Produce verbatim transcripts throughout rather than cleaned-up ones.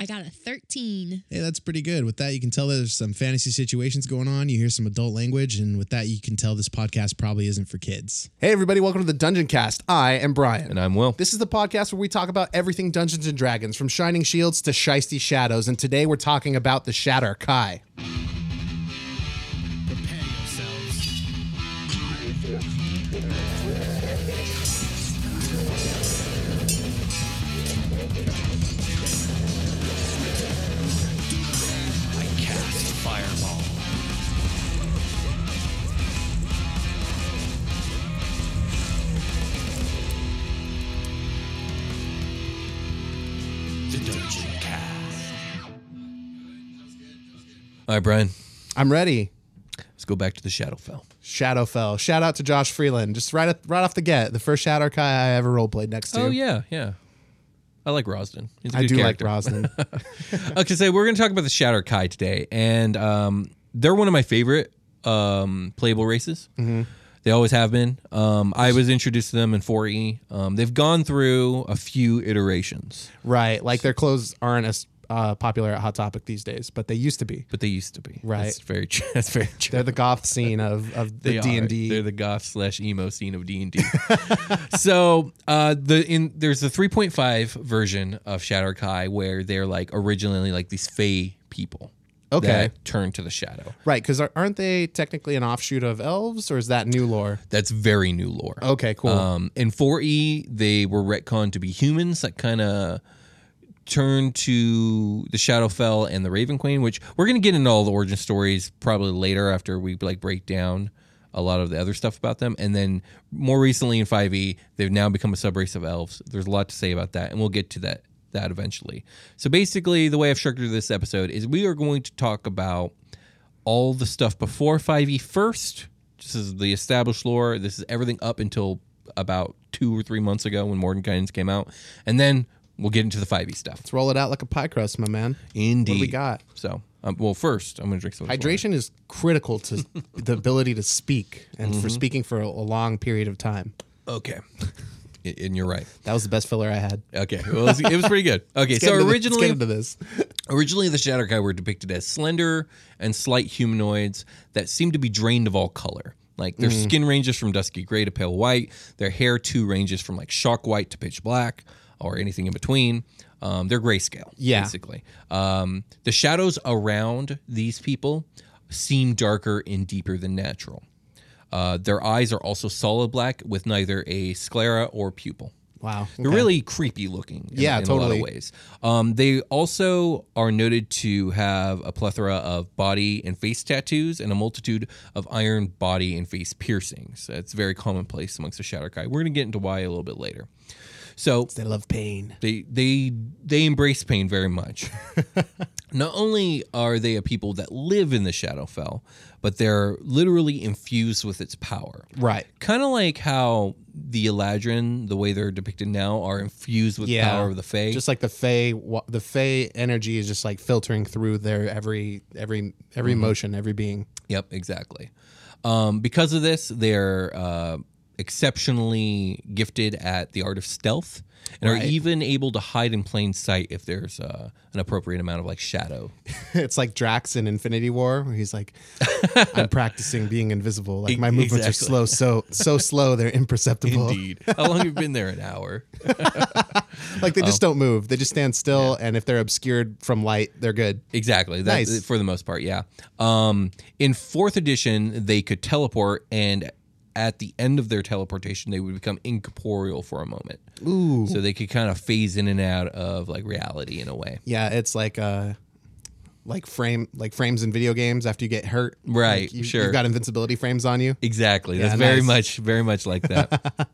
I got a thirteen. Hey, that's pretty good. With that, you can tell there's some fantasy situations going on. You hear some adult language, and with that, you can tell this podcast probably isn't for kids. Hey, everybody. Welcome to the Dungeon Cast. I am Brian. And I'm Will. This is the podcast where we talk about everything Dungeons and Dragons, from shining shields to shiesty shadows, and today we're talking about the Shadar-Kai. Prepare yourselves. All right, Brian. I'm ready. Let's go back to the Shadowfell. Shadowfell. Shout out to Josh Freeland. Just right, at, right off the get, the first Shadar-Kai I ever roleplayed next to. Oh, yeah, yeah. I like Rosden. He's a I good do character. like Rosden. Like I say, we're going to talk about the Shadar-Kai today, and um, they're one of my favorite um, playable races. Mm-hmm. They always have been. Um, I was introduced to them in four E. Um, they've gone through a few iterations. Right, like their clothes aren't as... Uh, popular at Hot Topic these days, but they used to be. But they used to be. Right. That's very true. That's very true. They're the goth scene of, of the D and D. They're the goth slash emo scene of D and D. So uh, the in there's the three point five version of Shadar-Kai where they're like originally like these fae people. Okay. That turn to the shadow. Right, because aren't they technically an offshoot of elves, or is that new lore? That's very new lore. Okay, cool. Um, in four E, they were retconned to be humans that kind of turn to the Shadowfell and the Raven Queen, which we're going to get into all the origin stories probably later after we like break down a lot of the other stuff about them. And then more recently in five E, they've now become a subrace of elves. There's a lot to say about that, and we'll get to that that eventually. So basically, the way I've structured this episode is we are going to talk about all the stuff before five E first. This is the established lore. This is everything up until about two or three months ago when Mordenkainen's came out. And then we'll get into the five E stuff. Let's roll it out like a pie crust, my man. Indeed. What do we got? So, um, well, first, I'm going to drink some hydration water. Is critical to the ability to speak and mm-hmm. for speaking for a, a long period of time. Okay. And you're right. That was the best filler I had. Okay. Well, it was, it was pretty good. Okay. Let's so, originally, the, let's get into this. Originally, the Shadar-Kai were depicted as slender and slight humanoids that seemed to be drained of all color. Like, their mm. skin ranges from dusky gray to pale white, their hair, too, ranges from like shock white to pitch black, or anything in between. Um, they're grayscale, yeah. basically. Um, the shadows around these people seem darker and deeper than natural. Uh, their eyes are also solid black with neither a sclera or pupil. Wow. Okay. They're really creepy looking in, yeah, in totally. a lot of ways. Um, they also are noted to have a plethora of body and face tattoos and a multitude of iron body and face piercings. That's very commonplace amongst the Shadar-Kai. We're going to get into why a little bit later. So they love pain. They they they embrace pain very much. Not only are they a people that live in the Shadowfell, but they're literally infused with its power. Right. Kind of like how the Eladrin, the way they're depicted now, are infused with yeah. power of the Fae. Just like the Fae, the Fae energy is just like filtering through their every every every mm-hmm. motion, every being. Yep, exactly. Um, because of this, they're uh, exceptionally gifted at the art of stealth. And right. are even able to hide in plain sight if there's uh, an appropriate amount of like shadow. It's like Drax in Infinity War, where he's like, "I'm practicing being invisible. Like my movements exactly. are slow, so so slow they're imperceptible." Indeed. How long have you been there? An hour. Like they just um, don't move. They just stand still, yeah. and if they're obscured from light, they're good. Exactly. That's nice. For the most part, yeah. Um, in fourth edition, they could teleport and. At the end of their teleportation, they would become incorporeal for a moment. Ooh. So they could kind of phase in and out of like reality in a way. Yeah, it's like uh, like frame like frames in video games after you get hurt. Right, like you, sure. You've got invincibility frames on you. Exactly. Yeah, that's nice. very much, very much like that.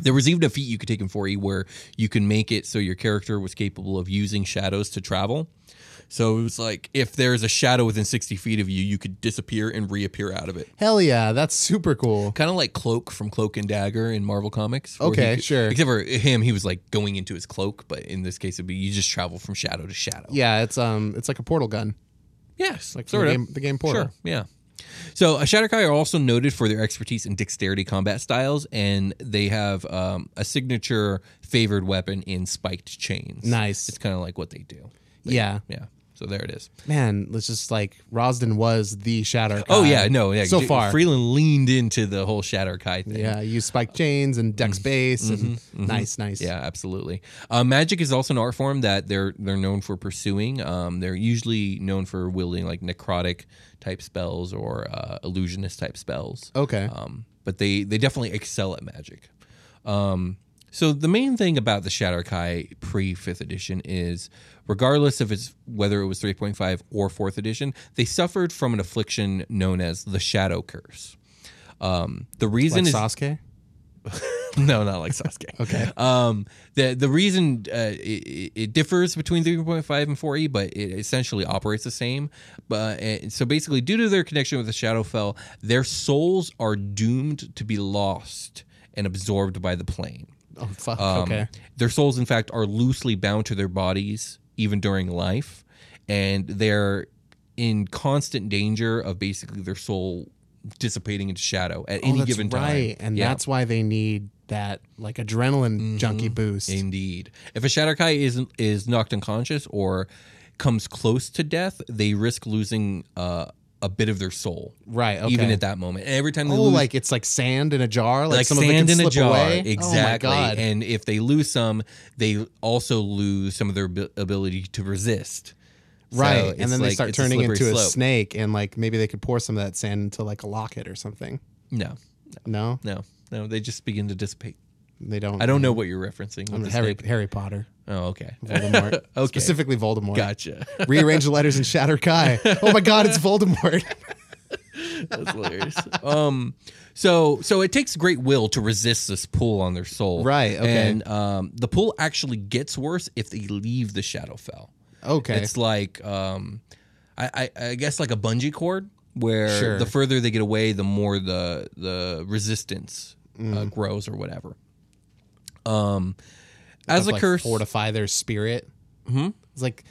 There was even a feat you could take in four E where you can make it so your character was capable of using shadows to travel. So it was like, if there's a shadow within sixty feet of you, you could disappear and reappear out of it. Hell yeah, that's super cool. Kind of like Cloak from Cloak and Dagger in Marvel Comics. Okay, could, sure. Except for him, he was like going into his cloak, but in this case, it'd be you just travel from shadow to shadow. Yeah, it's um, it's like a portal gun. Yes, like sort the of. Game, the game Portal. Sure, yeah. So uh, Shadar-Kai are also noted for their expertise in dexterity combat styles, and they have um, a signature favored weapon in spiked chains. Nice. It's kind of like what they do. But, yeah. Yeah. So there it is. Man, let's just like, Rosden was the Shadar-Kai. Oh, yeah, no. Yeah. So far. Freeland leaned into the whole Shadar-Kai thing. Yeah, you spike chains and dex base. Mm-hmm, and mm-hmm. Nice, nice. Yeah, absolutely. Uh, magic is also an art form that they're they're known for pursuing. Um, they're usually known for wielding like necrotic type spells or uh, illusionist type spells. Okay. Um, but they, they definitely excel at magic. Um So the main thing about the Shadar-Kai pre-fifth edition is, regardless of it's whether it was three point five or fourth edition, they suffered from an affliction known as the Shadow Curse. Um, the reason like is Sasuke? No, not like Sasuke. Okay. Um, the the reason uh, it, it differs between three point five and four E, but it essentially operates the same. But uh, so basically, due to their connection with the Shadowfell, their souls are doomed to be lost and absorbed by the plane. Oh, fuck. Um, okay. Their souls, in fact, are loosely bound to their bodies, even during life, and they're in constant danger of basically their soul dissipating into shadow at oh, any given right. time. Right, and yeah. that's why they need that like adrenaline mm-hmm. junkie boost. Indeed. If a Shadar-Kai is, is knocked unconscious or comes close to death, they risk losing... Uh, a bit of their soul. Right, okay. Even at that moment. And every time they oh, lose... Oh, like it's like sand in a jar? Like, like some sand of it can in slip a jar. Away? Exactly. Oh my God. And if they lose some, they also lose some of their ability to resist. Right, so and then like, they start turning a into slope. a snake, and like maybe they could pour some of that sand into like a locket or something. No. No? No. No, they just begin to dissipate. They don't. I don't know what you're referencing. I'm Harry, Harry Potter. Oh, okay. Voldemort. Okay. Specifically Voldemort. Gotcha. Rearrange the letters in Shadar-Kai. Oh my God, it's Voldemort. That's hilarious. um, so, so it takes great will to resist this pull on their soul. Right. Okay. And um, the pull actually gets worse if they leave the Shadowfell. Okay. It's like, um, I, I, I guess like a bungee cord, where sure. the further they get away, the more the the resistance mm. uh, grows or whatever. Um, as a like curse, fortify their spirit. Mm-hmm. It's like,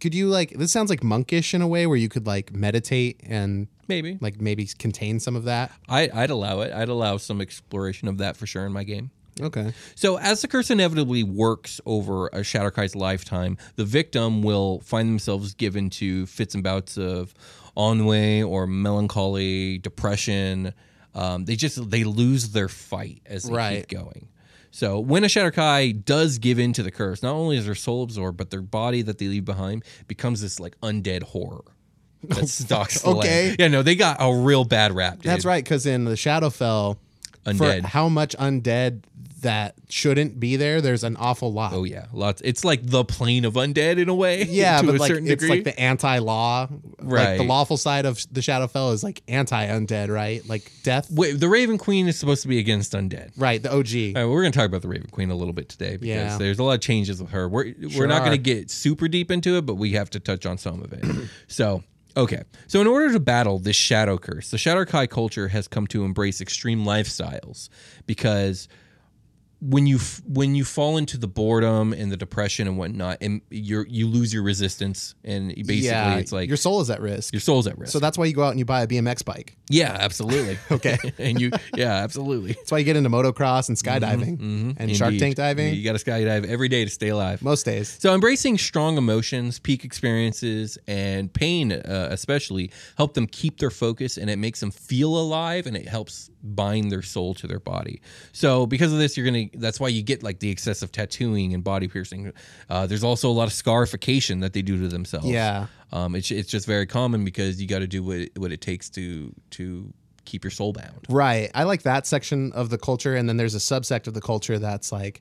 could you like? This sounds like monkish in a way, where you could like meditate and maybe like maybe contain some of that. I, I'd allow it. I'd allow some exploration of that for sure in my game. Okay. So as the curse inevitably works over a Shadar-Kai's lifetime, the victim will find themselves given to fits and bouts of ennui or melancholy, depression. Um, they just they lose their fight as they right. keep going. So when a Shadar-Kai does give in to the curse, not only is their soul absorbed, but their body that they leave behind becomes this like undead horror that stalks the okay. land. Yeah, no, they got a real bad rap, dude. That's right, because in the Shadowfell, undead. For how much undead that shouldn't be there, there's an awful lot. Oh yeah, lots. It's like the plane of undead in a way. Yeah, to but a like certain it's degree. Like the anti-law, right? Like the lawful side of the Shadowfell is like anti-undead, right? Like death. Wait, the Raven Queen is supposed to be against undead, right? The O G. All right, we're gonna talk about the Raven Queen a little bit today because yeah. there's a lot of changes with her. We're sure we're not are. gonna get super deep into it, but we have to touch on some of it. So. Okay, so in order to battle this shadow curse, the Shadar-Kai culture has come to embrace extreme lifestyles because when you f when you fall into the boredom and the depression and whatnot, and you you lose your resistance, and basically yeah, it's like your soul is at risk. Your soul's at risk. So that's why you go out and you buy a B M X bike. Yeah, absolutely. Okay, and you yeah, absolutely. That's why you get into motocross and skydiving mm-hmm, mm-hmm. and Indeed. Shark tank diving. You got to skydive every day to stay alive. Most days. So embracing strong emotions, peak experiences, and pain, uh, especially, help them keep their focus, and it makes them feel alive, and it helps bind their soul to their body. So because of this, you're gonna. That's why you get like the excessive tattooing and body piercing. Uh, there's also a lot of scarification that they do to themselves. Yeah, um, it's it's just very common because you got to do what what it takes to to keep your soul bound. Right. I like that section of the culture, and then there's a subsect of the culture that's like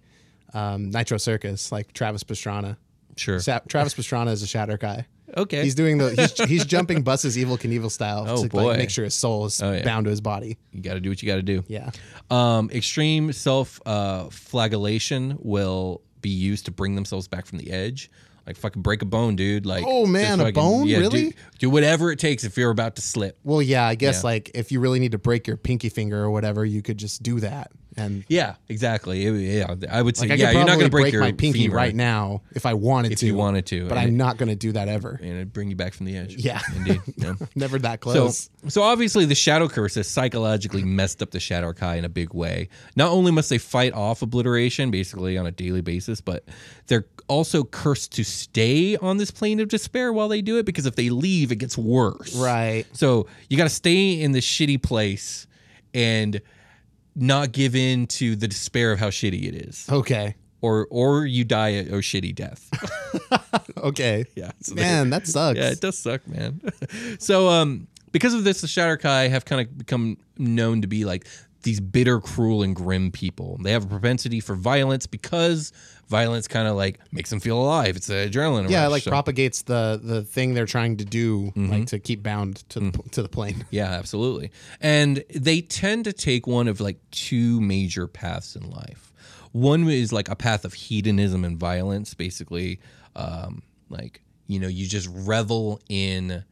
um, Nitro Circus, like Travis Pastrana. Sure. Sa Travis Pastrana is a Shadar-Kai. Okay. He's doing the he's, he's jumping buses Evel Knievel style oh, to boy. Like, make sure his soul is oh, yeah. bound to his body. You got to do what you got to do. Yeah. Um, extreme self uh, flagellation will be used to bring themselves back from the edge. Like fucking break a bone, dude. Like oh man, fucking, a bone yeah, really? Do, do whatever it takes if you're about to slip. Well, yeah, I guess yeah. like if you really need to break your pinky finger or whatever, you could just do that. And yeah, exactly. It, yeah, I would say like, I yeah, you're not gonna break, break your my pinky femur. Right now if I wanted if to. If you wanted to, but and I'm it, not gonna do that ever. And it'd bring you back from the edge. Yeah, indeed. Yeah. Never that close. So, so obviously the Shadow Curse has psychologically messed up the Shadar-Kai in a big way. Not only must they fight off obliteration basically on a daily basis, but they're also cursed to stay on this plane of despair while they do it, because if they leave, it gets worse. Right. So you got to stay in this shitty place and not give in to the despair of how shitty it is. Okay. Or or you die a shitty death. Okay. Yeah. So man, they, that sucks. Yeah, it does suck, man. So um, because of this, the Shadar-Kai have kind of become known to be like these bitter, cruel, and grim people. They have a propensity for violence because violence kind of like makes them feel alive. It's the adrenaline. Yeah, rush, it like so. propagates the the thing they're trying to do, mm-hmm. like to keep bound to mm-hmm. the, to the plane. Yeah, absolutely. And they tend to take one of like two major paths in life. One is like a path of hedonism and violence, basically. Um, like you know, you just revel in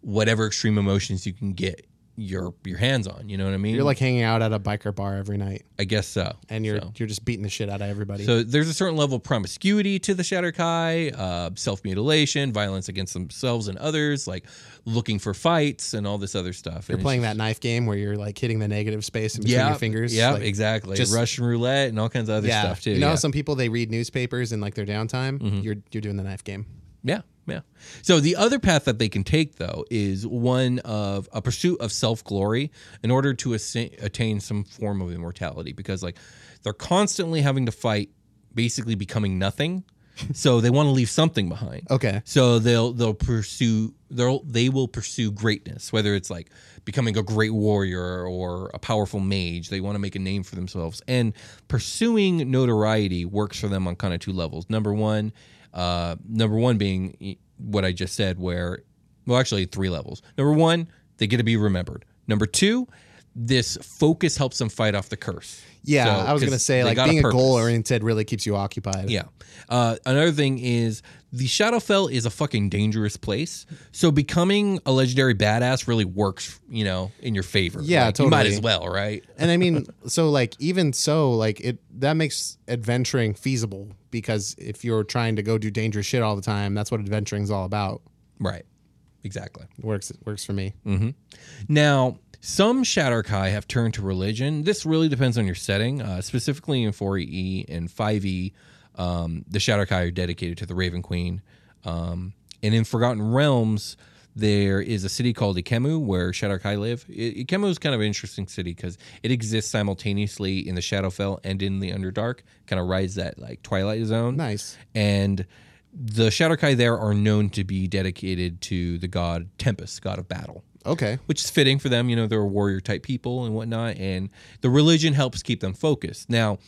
whatever extreme emotions you can get your your hands on, you know what I mean? You're like hanging out at a biker bar every night. I guess so. And you're so. you're just beating the shit out of everybody. So there's a certain level of promiscuity to the Shadar-Kai, uh, self-mutilation, violence against themselves and others, like looking for fights and all this other stuff. You're and playing just, that knife game where you're like hitting the negative space in between yeah, your fingers. Yeah, like, exactly. Just, Russian roulette and all kinds of other yeah. stuff too. You know yeah. how some people, they read newspapers in like their downtime? Mm-hmm. You're you're doing the knife game. Yeah. Yeah. So the other path that they can take, though, is one of a pursuit of self-glory in order to attain some form of immortality, because like they're constantly having to fight, basically becoming nothing. So they want to leave something behind. Okay. So they'll they'll pursue they'll they will pursue greatness, whether it's like becoming a great warrior or a powerful mage. They want to make a name for themselves, and pursuing notoriety works for them on kind of two levels. Number one, uh, number one being what I just said, where well, actually three levels. Number one, they get to be remembered. Number two, this focus helps them fight off the curse. Yeah, so, I was going to say, like, being a, a goal-oriented really keeps you occupied. Yeah. Uh, another thing is the Shadowfell is a fucking dangerous place, so becoming a legendary badass really works, you know, in your favor. Yeah, like, totally. You might as well, right? And I mean, so, like, even so, like, it that makes adventuring feasible, because if you're trying to go do dangerous shit all the time, that's what adventuring's all about. Right. Exactly. It works, it works for me. Mm-hmm. Now, some Shadar-Kai have turned to religion. This really depends on your setting. Uh, specifically in four E and five E, um, the Shadar-Kai are dedicated to the Raven Queen. Um, and in Forgotten Realms, there is a city called Ikemmu where Shadar-Kai live. I Ikemmu is kind of an interesting city because it exists simultaneously in the Shadowfell and in the Underdark. Kind of rides that like Twilight Zone. Nice. And the Shadar-Kai there are known to be dedicated to the god Tempus, god of battle. Okay. Which is fitting for them. You know, they're warrior type people and whatnot. And the religion helps keep them focused. Now,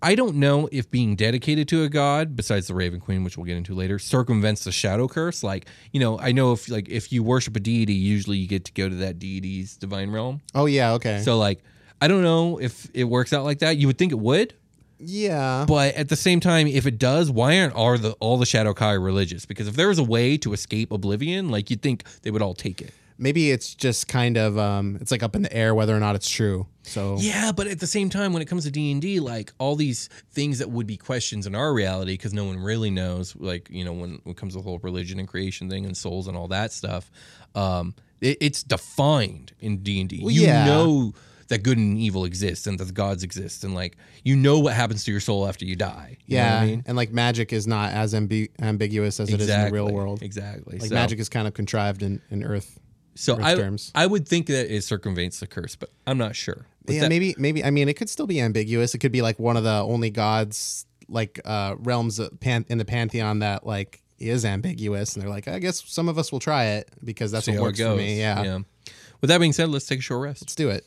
I don't know if being dedicated to a god, besides the Raven Queen, which we'll get into later, circumvents the shadow curse. Like, you know, I know if like if you worship a deity, usually you get to go to that deity's divine realm. Oh, yeah. Okay. So, like, I don't know if it works out like that. You would think it would. Yeah. But at the same time, if it does, why aren't all the, all the Shadar-Kai religious? Because if there was a way to escape oblivion, like, you'd think they would all take it. Maybe it's just kind of, um, it's like up in the air whether or not it's true. So yeah, but at the same time, when it comes to D and D, like all these things that would be questions in our reality, because no one really knows, like, you know, when, when it comes to the whole religion and creation thing and souls and all that stuff, um, it, it's defined in D and D. Well, you yeah. know that good and evil exists and that the gods exist and, like, you know what happens to your soul after you die. You yeah, know what I mean? And, like, magic is not as ambi- ambiguous as exactly. it is in the real world. Exactly. Like, so, magic is kind of contrived in, in Earth. So I, terms. I would think that it circumvents the curse, but I'm not sure. With yeah, that, maybe, maybe. I mean, it could still be ambiguous. It could be like one of the only gods, like uh, realms of pan, in the pantheon that like is ambiguous, and they're like, I guess some of us will try it because that's what works for me. Yeah. yeah. With that being said, let's take a short rest. Let's do it.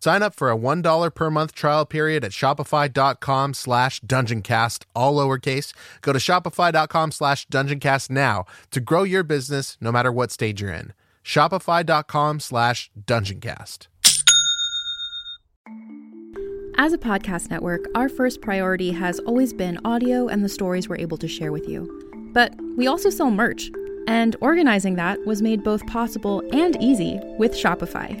Sign up for a one dollar per month trial period at shopify.com slash dungeoncast, all lowercase. Go to shopify.com slash dungeoncast now to grow your business no matter what stage you're in. Shopify.com slash dungeoncast. As a podcast network, our first priority has always been audio and the stories we're able to share with you. But we also sell merch, and organizing that was made both possible and easy with Shopify.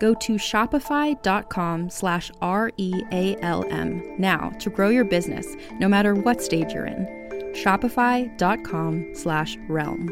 Go to shopify.com slash R E A L M now to grow your business, no matter what stage you're in. Shopify.com slash realm.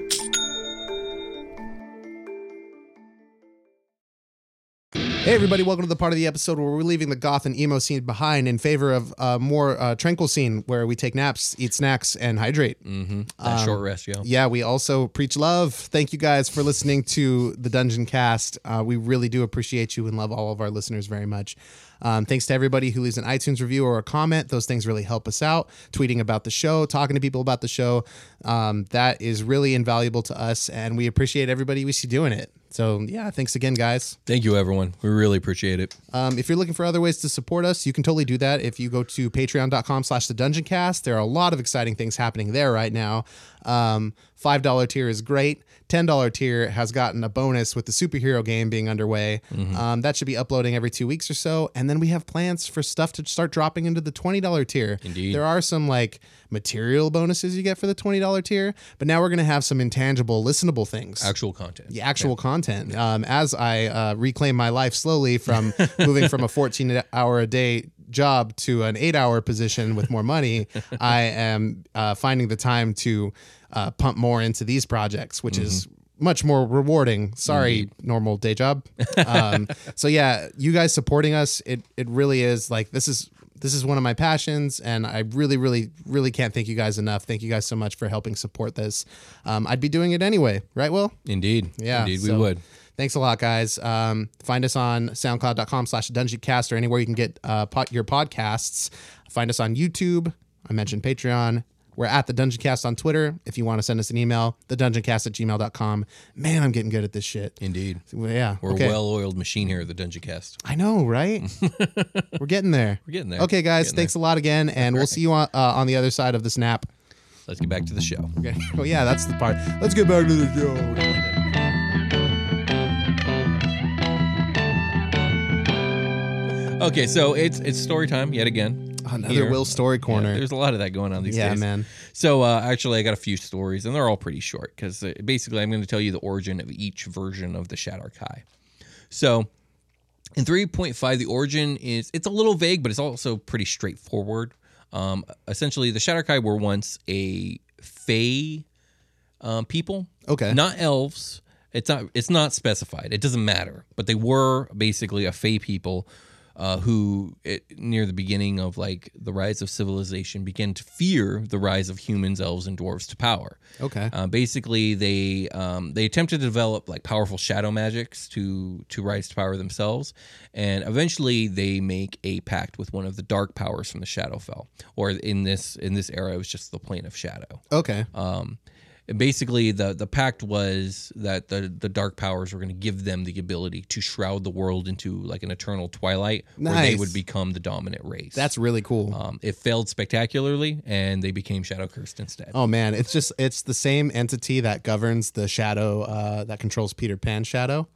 Hey everybody, welcome to the part of the episode where we're leaving the goth and emo scene behind in favor of a more uh, tranquil scene where we take naps, eat snacks, and hydrate. Mm-hmm. That um, short rest, yo. Yeah, we also preach love. Thank you guys for listening to the Dungeon Cast. Uh, we really do appreciate you and love all of our listeners very much. Um, thanks to everybody who leaves an iTunes review or a comment. Those things really help us out. Tweeting about the show, talking to people about the show. Um, that is really invaluable to us, and we appreciate everybody we see doing it. So, yeah, thanks again, guys. Thank you, everyone. We really appreciate it. Um, if you're looking for other ways to support us, you can totally do that if you go to patreon.com slash the Dungeon Cast. There are a lot of exciting things happening there right now. Um, five dollar tier is great. ten dollar tier has gotten a bonus with the superhero game being underway. Mm-hmm. Um, that should be uploading every two weeks or so. And then we have plans for stuff to start dropping into the twenty dollar tier. Indeed. There are some like material bonuses you get for the twenty dollar tier, but now we're going to have some intangible, listenable things. Actual content. Yeah, actual yeah. content. Yeah. Um, as I uh, reclaim my life slowly from moving from a fourteen hour a day job to an eight hour position with more money, I am uh, finding the time to uh, pump more into these projects, which mm-hmm. is much more rewarding. Sorry, mm-hmm. normal day job. Um, so yeah, you guys supporting us, it it really is like, this is, this is one of my passions, and I really, really, really can't thank you guys enough. Thank you guys so much for helping support this. Um, I'd be doing it anyway, right, Will? Indeed. Yeah. Indeed, so we would. Thanks a lot, guys. Um, find us on soundcloud.com slash dungeoncast or anywhere you can get uh, pot your podcasts. Find us on YouTube. I mentioned Patreon. We're at The Dungeon Cast on Twitter. If you want to send us an email, the dungeon cast at gmail dot com. Man, I'm getting good at this shit. Indeed. Well, yeah. We're okay. A well-oiled machine here at The Dungeon Cast. I know, right? We're getting there. We're getting there. Okay, guys. Thanks there. a lot again, and right. we'll see you on, uh, on the other side of the snap. Let's get back to the show. Okay. Well, yeah, that's the part. Let's get back to the show. Okay, so it's it's story time yet again. Another here. Will Story Corner. Yeah, there's a lot of that going on these yeah, days. Yeah, man. So uh, actually, I got a few stories, and they're all pretty short, because uh, basically I'm going to tell you the origin of each version of the Shadar-Kai. So in three point five, the origin is, it's a little vague, but it's also pretty straightforward. Um, essentially, the Shadar-Kai were once a fae um, people. Okay. Not elves. It's not, it's not specified. It doesn't matter. But they were basically a fae people. Uh, who, it, near the beginning of like the rise of civilization, began to fear the rise of humans, elves, and dwarves to power. Okay. Uh, basically, they um, they attempted to develop like powerful shadow magics to to rise to power themselves, and eventually they make a pact with one of the dark powers from the Shadowfell, or in this in this era, it was just the Plane of Shadow. Okay. Um, basically, the, the pact was that the, the dark powers were going to give them the ability to shroud the world into like an eternal twilight, nice. where they would become the dominant race. That's really cool. Um, it failed spectacularly, and they became shadow cursed instead. Oh man, it's just it's the same entity that governs the shadow uh, that controls Peter Pan's shadow.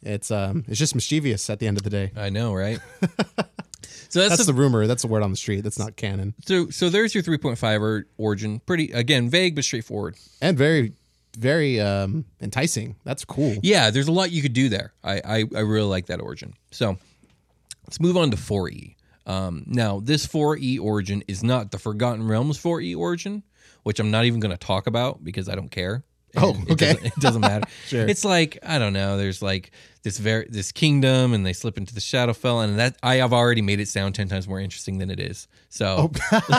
It's um it's just mischievous at the end of the day. I know, right? So that's, that's the, the rumor. That's the word on the street. That's not canon. So so there's your three point five or, origin. Pretty, again, vague but straightforward. And very, very um, enticing. That's cool. Yeah, there's a lot you could do there. I, I, I really like that origin. So let's move on to four E. Um, now, this four E origin is not the Forgotten Realms four E origin, which I'm not even going to talk about because I don't care. Oh, okay. It doesn't, it doesn't matter. Sure. It's like, I don't know, there's like this ver- this kingdom, and they slip into the Shadowfell, and that I have already made it sound ten times more interesting than it is. So oh.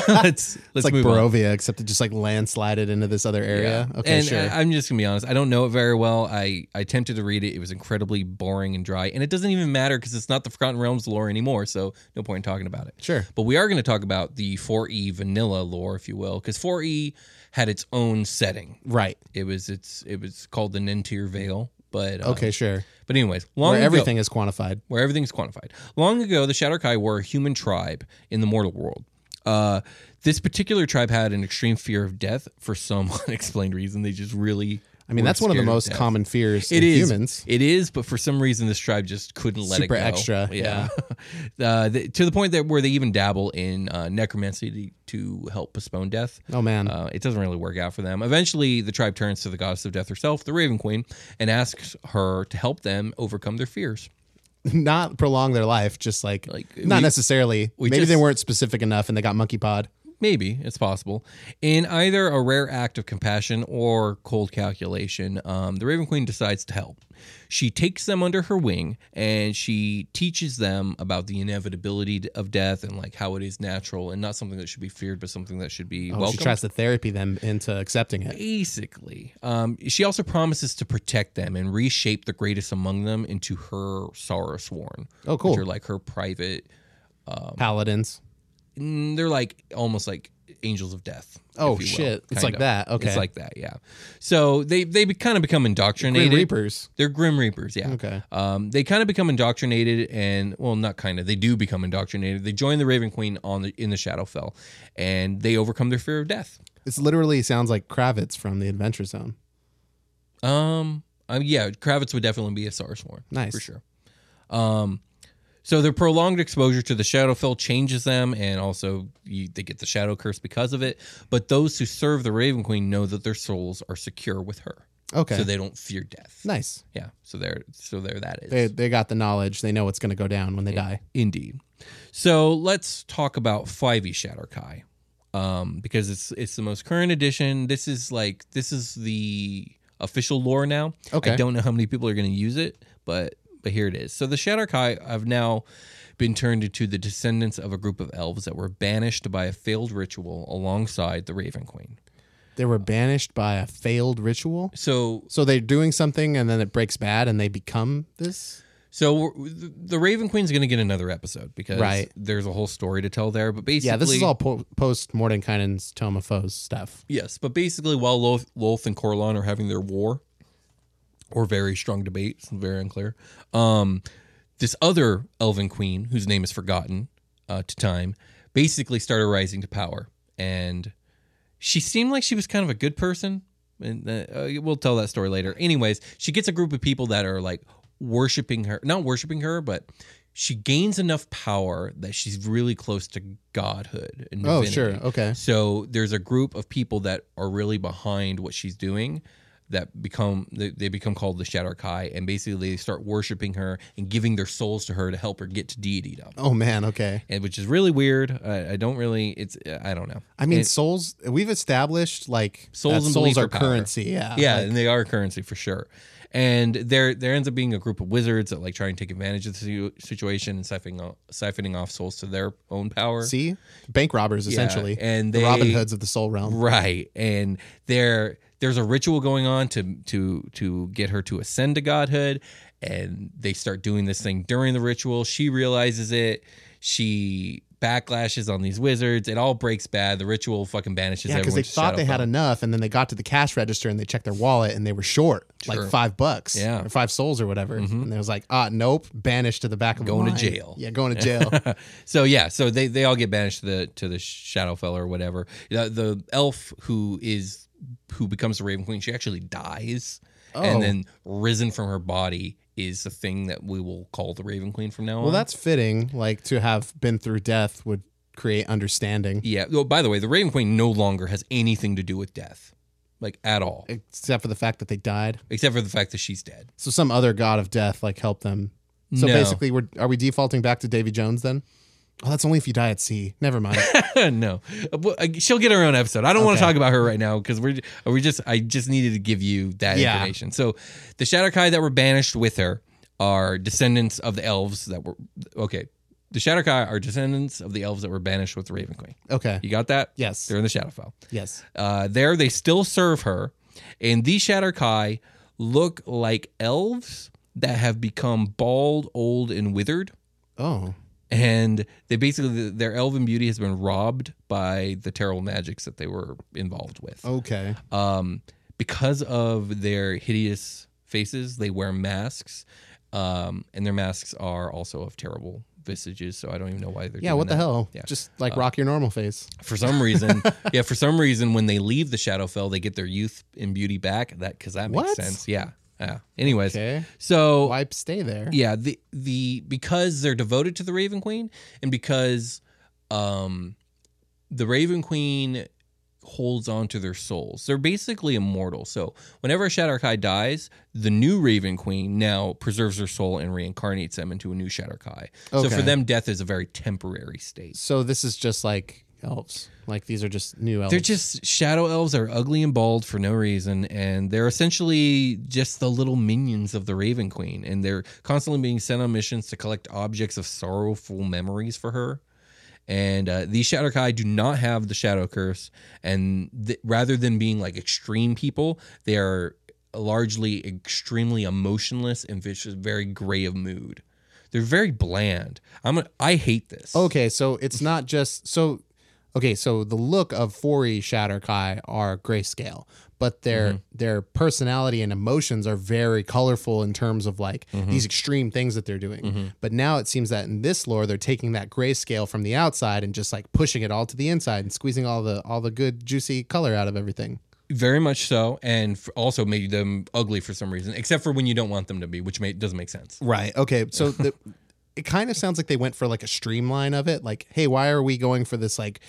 let's let's it's like move Barovia, on. Except it just like landslided into this other area. Yeah. Okay, and sure. I, I'm just gonna be honest. I don't know it very well. I, I attempted to read it. It was incredibly boring and dry, and it doesn't even matter because it's not the Forgotten Realms lore anymore. So no point in talking about it. Sure. But we are going to talk about the four E vanilla lore, if you will, because four E had its own setting. Right. It was it's it was called the Nentir Vale. But um, okay, sure. But anyways, long where ago, everything is quantified. Where everything is quantified. Long ago, the Shadar-Kai were a human tribe in the mortal world. Uh, this particular tribe had an extreme fear of death for some unexplained reason. They just really. I mean, that's one of the most of common fears it in is, humans. It is, but for some reason, this tribe just couldn't let Super it go. Super extra, yeah. yeah. uh, the, to the point that where they even dabble in uh, necromancy to help postpone death. Oh, man. Uh, it doesn't really work out for them. Eventually, the tribe turns to the goddess of death herself, the Raven Queen, and asks her to help them overcome their fears. Not prolong their life, just like, like not we, necessarily. We Maybe just, they weren't specific enough and they got monkey pod. Maybe, it's possible. In either a rare act of compassion or cold calculation, um, the Raven Queen decides to help. She takes them under her wing, and she teaches them about the inevitability of death and like how it is natural and not something that should be feared, but something that should be oh, welcomed. She tries to therapy them into accepting it. Basically. Um, she also promises to protect them and reshape the greatest among them into her Sorrow Sworn. Oh, cool. Which are like her private... Um, Paladins. They're like almost like angels of death. Oh shit! It's like that. Okay, it's like that. Yeah. So they they be, kind of become indoctrinated. Grim Reapers. They're Grim Reapers. Yeah. Okay. Um, they kind of become indoctrinated, and well, not kind of. They do become indoctrinated. They join the Raven Queen on the in the Shadowfell, and they overcome their fear of death. This literally sounds like Kravitz from the Adventure Zone. Um. I mean, yeah, Kravitz would definitely be a Sorrow Sworn. Nice for sure. Um. So their prolonged exposure to the Shadowfell changes them, and also you, they get the Shadow Curse because of it. But those who serve the Raven Queen know that their souls are secure with her. Okay. So they don't fear death. Nice. Yeah. So there, so there that is. They, they got the knowledge. They know what's going to go down when they yeah. die. Indeed. So let's talk about five E Shadar-Kai, um, because it's it's the most current edition. This is like this is the official lore now. Okay. I don't know how many people are going to use it, but. But here it is. So the Shadar-Kai have now been turned into the descendants of a group of elves that were banished by a failed ritual alongside the Raven Queen. They were banished by a failed ritual? So so they're doing something and then it breaks bad and they become this? So the Raven Queen's going to get another episode because right. there's a whole story to tell there. But basically, yeah, this is all po post Mordenkainen's Tome of Foes stuff. Yes, but basically while Lolth, Lolth and Corellon are having their war, or very strong debate, it's very unclear. Um, this other elven queen, whose name is forgotten uh, to time, basically started rising to power. And she seemed like she was kind of a good person. And uh, we'll tell that story later. Anyways, she gets a group of people that are like worshiping her. Not worshiping her, but she gains enough power that she's really close to godhood and divinity. Oh, sure. Okay. So there's a group of people that are really behind what she's doing. That become they, they become called the Shadar-Kai, and basically they start worshiping her and giving their souls to her to help her get to deitydom. Oh man, okay, and which is really weird. I, I don't really. It's I don't know. I mean, it, souls. We've established like souls and souls are currency. Yeah, yeah, like, and they are currency for sure. And there there ends up being a group of wizards that like try and take advantage of the situation and siphoning off, siphoning off souls to their own power. See, bank robbers essentially, yeah, and they, the Robin Hoods of the soul realm, right? And they're. There's a ritual going on to to to get her to ascend to godhood, and they start doing this thing during the ritual. She realizes it. She backlashes on these wizards. It all breaks bad. The ritual fucking banishes everyone. Yeah, because they thought they had enough, and then they got to the cash register, and they checked their wallet, and they were short, sure. like five bucks yeah. or five souls or whatever. Mm-hmm. And they was like, ah, nope, banished to the back of the line. Going to jail. Yeah, going to jail. So, yeah, so they, they all get banished to the, to the Shadowfell or whatever. The, the elf who is... who becomes the Raven Queen, she actually dies. Oh. And then risen from her body is the thing that we will call the Raven Queen from now on. Well, that's fitting. Like, to have been through death would create understanding. Yeah. Well, by the way, the Raven Queen no longer has anything to do with death. Like, at all. Except for the fact that they died? Except for the fact that she's dead. So some other god of death, like, helped them. So no. basically, we're, are we defaulting back to Davy Jones then? Oh, that's only if you die at sea. Never mind. No, she'll get her own episode. I don't okay. want to talk about her right now because we're we just I just needed to give you that yeah. information. So, the Shadar-Kai that were banished with her are descendants of the elves that were okay. The Shadar-Kai are descendants of the elves that were banished with the Raven Queen. Okay, you got that? Yes, they're in the Shadowfell. Yes, uh, there they still serve her, and these Shadar-Kai look like elves that have become bald, old, and withered. Oh. And they basically, their elven beauty has been robbed by the terrible magics that they were involved with. Okay. Um, because of their hideous faces, they wear masks. Um, and their masks are also of terrible visages, so I don't even know why they're yeah, doing what that. the hell? Yeah. Just like uh, rock your normal face. For some reason, yeah, for some reason, when they leave the Shadowfell, they get their youth and beauty back. That Because that makes what? sense. Yeah. Yeah. Anyways, okay. so why stay there? Yeah, the the because they're devoted to the Raven Queen, and because um, the Raven Queen holds on to their souls. They're basically immortal. So whenever a Shadar-Kai dies, the new Raven Queen now preserves her soul and reincarnates them into a new Shadar-Kai. Okay. So for them, death is a very temporary state. So this is just like elves. Like, these are just new elves. They're just, shadow elves are ugly and bald for no reason, and they're essentially just the little minions of the Raven Queen, and they're constantly being sent on missions to collect objects of sorrowful memories for her. And uh, these Shadar-Kai do not have the Shadow Curse, and th rather than being like extreme people, they are largely extremely emotionless and vicious, very gray of mood. They're very bland. I'm a, I hate this. Okay, so it's not just so. Okay, so the look of four E Shadar-Kai are grayscale, but their mm-hmm. their personality and emotions are very colorful in terms of like mm-hmm. these extreme things that they're doing. Mm-hmm. But now it seems that in this lore, they're taking that grayscale from the outside and just like pushing it all to the inside and squeezing all the all the good juicy color out of everything. Very much so, and also made them ugly for some reason, except for when you don't want them to be, which may, doesn't make sense. Right. Okay. So the, it kind of sounds like they went for like a streamline of it. Like, hey, why are we going for this like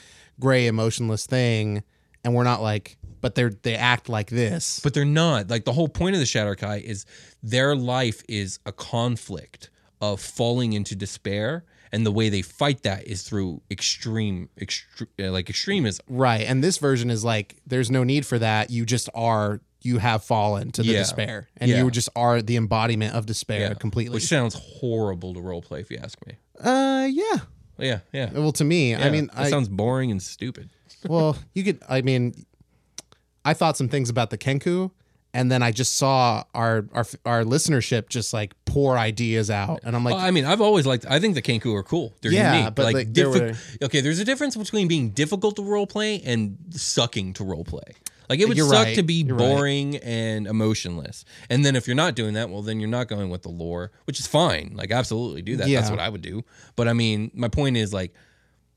gray, emotionless thing? And we're not like, but they're they act like this. But they're not. Like, the whole point of the Shadar-Kai is their life is a conflict of falling into despair. And the way they fight that is through extreme, extre uh, like extremism. Right. And this version is like, there's no need for that. You just are, you have fallen to the yeah. despair. And yeah. you just are the embodiment of despair yeah. completely. Which sounds horrible to roleplay, if you ask me. Uh, yeah. Yeah, yeah. Well, to me, yeah. I mean. It I, sounds boring and stupid. Well, you could, I mean, I thought some things about the Kenku. And then I just saw our, our our listenership just like pour ideas out, and I'm like, oh, I mean, I've always liked. I think the Kenku are cool. They're yeah, unique. But like, like there were... okay, there's a difference between being difficult to roleplay and sucking to roleplay. Like, it would you're suck right. to be you're boring right. and emotionless. And then if you're not doing that, well, then you're not going with the lore, which is fine. Like, absolutely do that. Yeah. That's what I would do. But I mean, my point is like,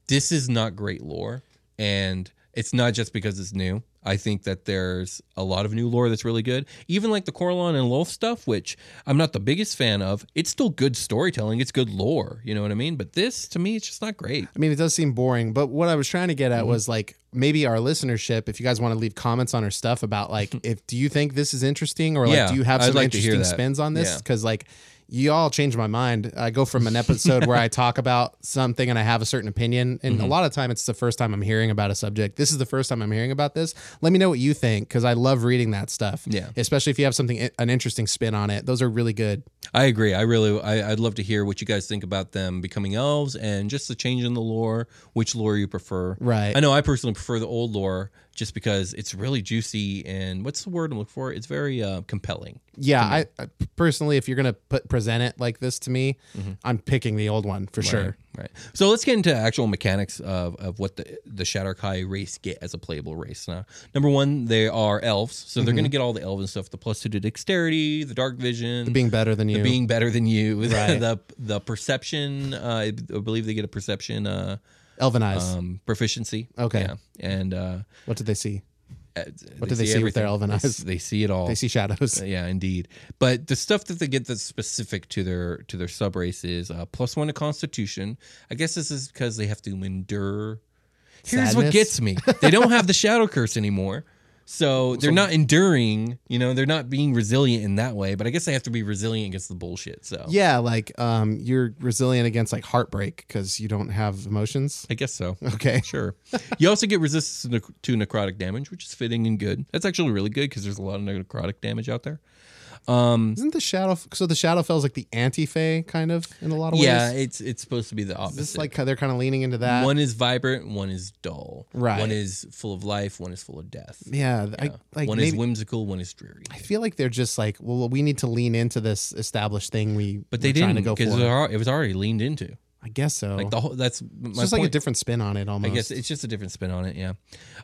this is not great lore, and it's not just because it's new. I think that there's a lot of new lore that's really good. Even like the Corellon and Lolth stuff, which I'm not the biggest fan of, it's still good storytelling. It's good lore. You know what I mean? But this, to me, it's just not great. I mean, it does seem boring. But what I was trying to get at mm-hmm. was like, maybe our listenership, if you guys want to leave comments on our stuff about like, if do you think this is interesting? Or like, yeah, do you have some like interesting spins on this? Because yeah. like, you all change my mind. I go from an episode where I talk about something and I have a certain opinion. And mm-hmm. a lot of time it's the first time I'm hearing about a subject. This is the first time I'm hearing about this. Let me know what you think, because I love reading that stuff. Yeah. Especially if you have something, an interesting spin on it. Those are really good. I agree. I really, I, I'd love to hear what you guys think about them becoming elves and just the change in the lore, which lore you prefer. Right. I know I personally prefer the old lore, just because it's really juicy and what's the word I'm looking for? It's very uh, compelling. Yeah, I, I personally, if you're going to put present it like this to me, mm-hmm. I'm picking the old one for right, sure. Right. So let's get into actual mechanics of, of what the, the Shadar-Kai race get as a playable race. Now, number one, they are elves. So they're mm-hmm. going to get all the elven stuff, the plus two to dexterity, the dark vision. The being better than you. The being better than you. Right. the, the perception, uh, I believe they get a perception... Uh, Elven eyes. Um, proficiency. Okay. Yeah. And uh, what did they see? Uh, what do they see, see with their elven eyes? They, they see it all. They see shadows. Uh, yeah, indeed. But the stuff that they get that's specific to their to their subrace is uh, plus one to Constitution. I guess this is because they have to endure. Here's sadness. What gets me: they don't have the Shadow Curse anymore, so they're so, not enduring. You know, they're not being resilient in that way. But I guess they have to be resilient against the bullshit. So yeah, like um, you're resilient against like heartbreak because you don't have emotions. I guess so. Okay, sure. You also get resistance to necrotic damage, which is fitting and good. That's actually really good because there's a lot of necrotic damage out there. Um, Isn't the shadow so the Shadowfell is like the anti-fae kind of in a lot of yeah, ways? Yeah, it's it's supposed to be the opposite. Is this like they're kind of leaning into that. One is vibrant, one is dull. Right. One is full of life, one is full of death. Yeah, yeah. I, like one maybe, is whimsical, one is dreary. I feel like they're just like, well, we need to lean into this established thing we but they didn't because it was already leaned into. I guess so. Like the whole, that's my it's just point. Like a different spin on it almost. I guess it's just a different spin on it, yeah.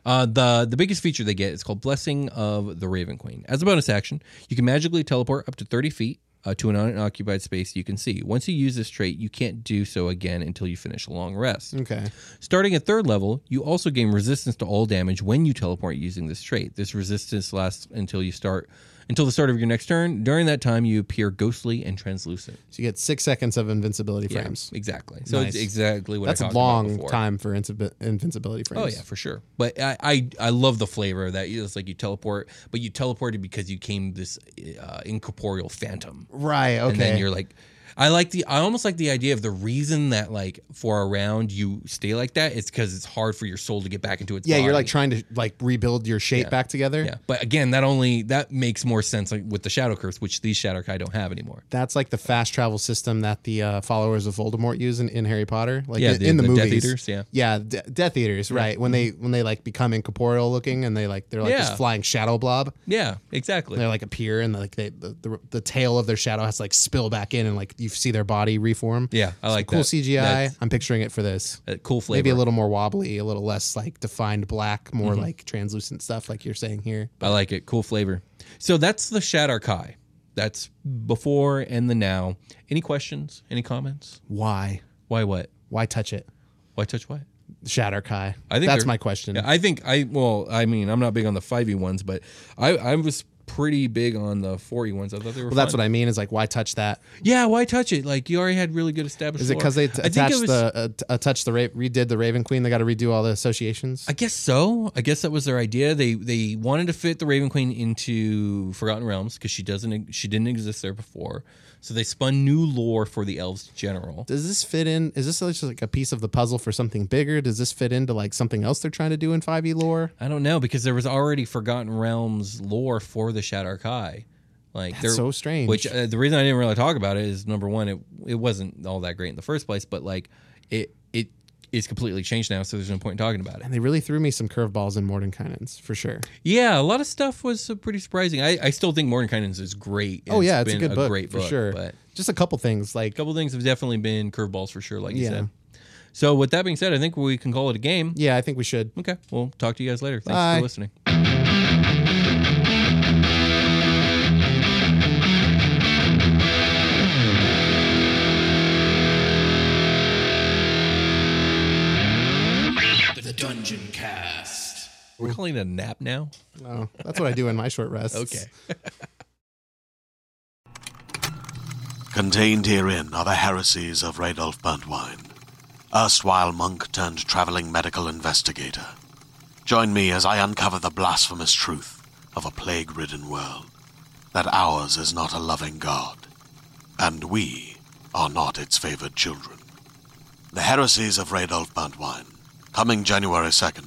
Uh, the, the biggest feature they get is called Blessing of the Raven Queen. As a bonus action, you can magically teleport up to thirty feet uh, to an unoccupied space you can see. Once you use this trait, you can't do so again until you finish a long rest. Okay. Starting at third level, you also gain resistance to all damage when you teleport using this trait. This resistance lasts until you start... until the start of your next turn. During that time, you appear ghostly and translucent. So you get six seconds of invincibility frames. Yeah, exactly. So nice. It's exactly what That's I talked about before. That's a long time for invincibility frames. Oh, yeah, for sure. But I, I, I love the flavor of that. It's like you teleport, but you teleported because you came this uh, incorporeal phantom. Right, okay. And then you're like... I like the, I almost like the idea of the reason that like for a round you stay like that. It's because it's hard for your soul to get back into its yeah, body. Yeah, you're like trying to like rebuild your shape yeah. back together. Yeah, but again, that only, that makes more sense like with the Shadow Curse, which these Shadar-Kai don't have anymore. That's like the fast travel system that the uh, followers of Voldemort use in, in Harry Potter, like yeah, in the, in the, the movies. Death Eaters, yeah, yeah, de Death Eaters, right? right. When mm-hmm. they when they like become incorporeal looking and they like they're like yeah. this flying shadow blob. Yeah, exactly. And they like appear and like they the, the the tail of their shadow has to like spill back in and like you see their body reform. Yeah, I like so cool that. C G I. That's, I'm picturing it for this. Cool flavor. Maybe a little more wobbly, a little less like defined black, more mm-hmm. like translucent stuff, like you're saying here. But I like it. Cool flavor. So that's the Shadar-Kai. That's before and the now. Any questions? Any comments? Why? Why what? Why touch it? Why touch what? Shadar-Kai. I think that's my question. I think I well, I mean, I'm not big on the five E ones, but I I was pretty big on the four E ones. I thought they were. Well, fun. That's what I mean. Is like, why touch that? Yeah, why touch it? Like you already had really good established. Is it because they t attached was, the uh, attached the ra redid the Raven Queen? They got to redo all the associations. I guess so. I guess that was their idea. They they wanted to fit the Raven Queen into Forgotten Realms because she doesn't she didn't exist there before. So they spun new lore for the elves in general. Does this fit in? Is this just like a piece of the puzzle for something bigger? Does this fit into like something else they're trying to do in five E lore? I don't know, because there was already Forgotten Realms lore for the Shadar-Kai. Like that's so strange. Which uh, the reason I didn't really talk about it is number one, it it wasn't all that great in the first place, but like it it is completely changed now, so there's no point in talking about it. And they really threw me some curveballs in Mordenkainen's for sure. Yeah, a lot of stuff was uh, pretty surprising. I, I still think Mordenkainen's is great. It's oh yeah, it's been a good a book great for book, sure. But just a couple things like a couple things have definitely been curveballs for sure, like yeah. you said. So with that being said, I think we can call it a game. Yeah, I think we should. Okay, we'll talk to you guys later. Thanks Bye. for listening. We're calling it a nap now? No, that's what I do in my short rests. Okay. Contained herein are the heresies of Radolf Buntwine, erstwhile monk-turned-traveling medical investigator. Join me as I uncover the blasphemous truth of a plague-ridden world, that ours is not a loving God, and we are not its favored children. The heresies of Radolf Buntwine, coming January second,